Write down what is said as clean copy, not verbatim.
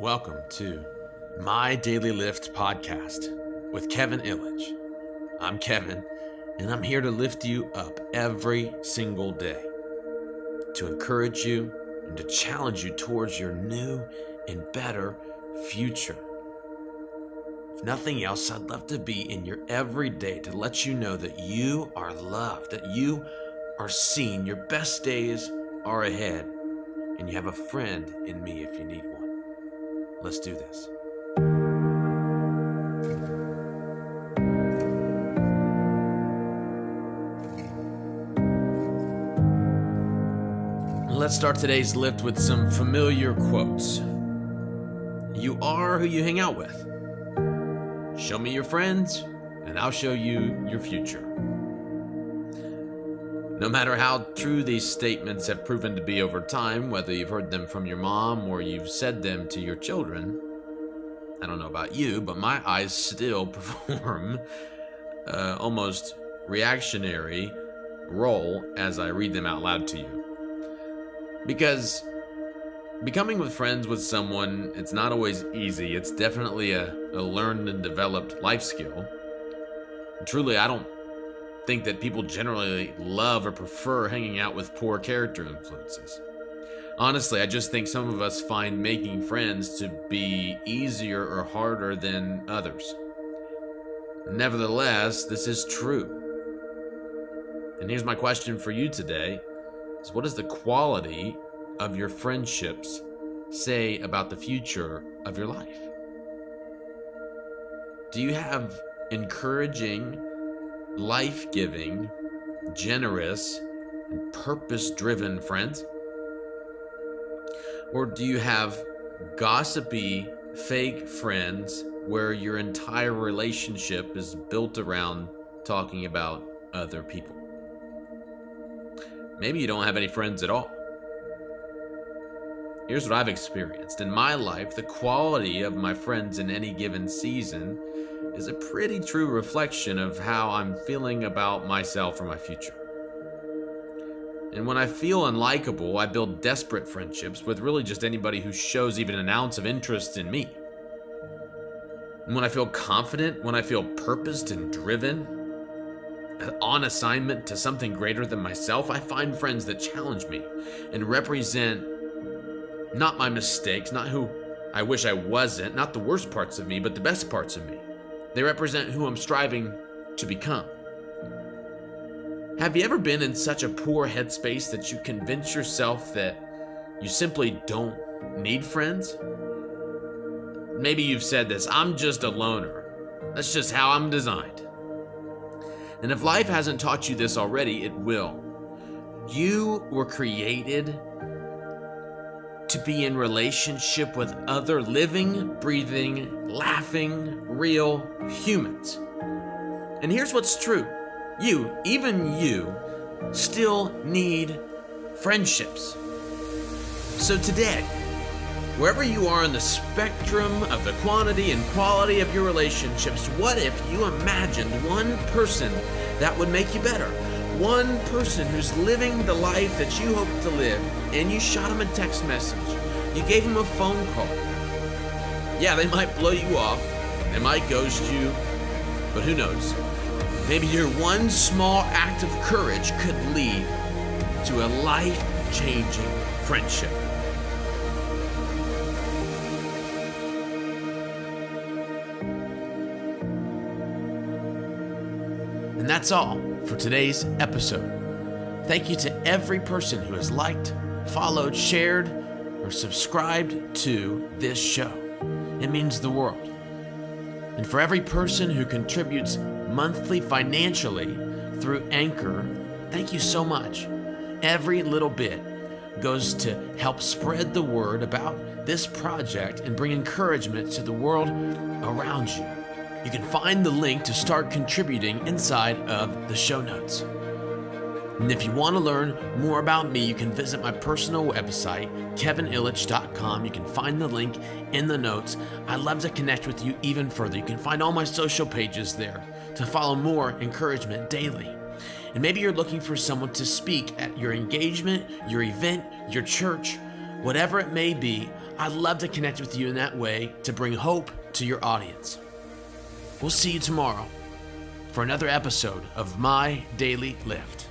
Welcome to My Daily Lift Podcast with Kevin Illich. I'm Kevin, and I'm here to lift you up every single day, to encourage you and to challenge you towards your new and better future. If nothing else, I'd love to be in your everyday to let you know that you are loved, that you are seen, your best days are ahead, and you have a friend in me if you need one. Let's do this. Let's start today's lift with some familiar quotes. You are who you hang out with. Show me your friends, and I'll show you your future. No matter how true these statements have proven to be over time, whether you've heard them from your mom or you've said them to your children, I don't know about you, but my eyes still perform almost reactionary role as I read them out loud to you. Because becoming with friends with someone, it's not always easy. It's definitely a learned and developed life skill. And truly, I don't think that people generally love or prefer hanging out with poor character influences. Honestly, I just think some of us find making friends to be easier or harder than others. Nevertheless, this is true. And here's my question for you today, is what does the quality of your friendships say about the future of your life? Do you have encouraging, life-giving, generous, and purpose-driven friends? Or do you have gossipy, fake friends where your entire relationship is built around talking about other people? Maybe you don't have any friends at all. Here's what I've experienced. In my life, the quality of my friends in any given season is a pretty true reflection of how I'm feeling about myself or my future. And when I feel unlikable, I build desperate friendships with really just anybody who shows even an ounce of interest in me. And when I feel confident, when I feel purposed and driven, on assignment to something greater than myself, I find friends that challenge me and represent not my mistakes, not who I wish I wasn't, not the worst parts of me, but the best parts of me. They represent who I'm striving to become. Have you ever been in such a poor headspace that you convince yourself that you simply don't need friends? Maybe you've said this, I'm just a loner. That's just how I'm designed. And if life hasn't taught you this already, it will. You were created to be in relationship with other living, breathing, laughing, real humans. And here's what's true. You, even you, still need friendships. So today, wherever you are in the spectrum of the quantity and quality of your relationships, what if you imagined one person that would make you better? One person who's living the life that you hope to live, and you shot him a text message. You gave him a phone call. Yeah, they might blow you off. They might ghost you. But who knows? Maybe your one small act of courage could lead to a life-changing friendship. And that's all for today's episode. Thank you to every person who has liked, followed, shared, or subscribed to this show. It means the world. And for every person who contributes monthly financially through Anchor, thank you so much. Every little bit goes to help spread the word about this project and bring encouragement to the world around you. You can find the link to start contributing inside of the show notes. And if you want to learn more about me, you can visit my personal website, kevinillich.com. You can find the link in the notes. I'd love to connect with you even further. You can find all my social pages there to follow more encouragement daily. And maybe you're looking for someone to speak at your engagement, your event, your church, Whatever it may be, I'd love to connect with you in that way to bring hope to your audience. We'll see you tomorrow for another episode of My Daily Lift.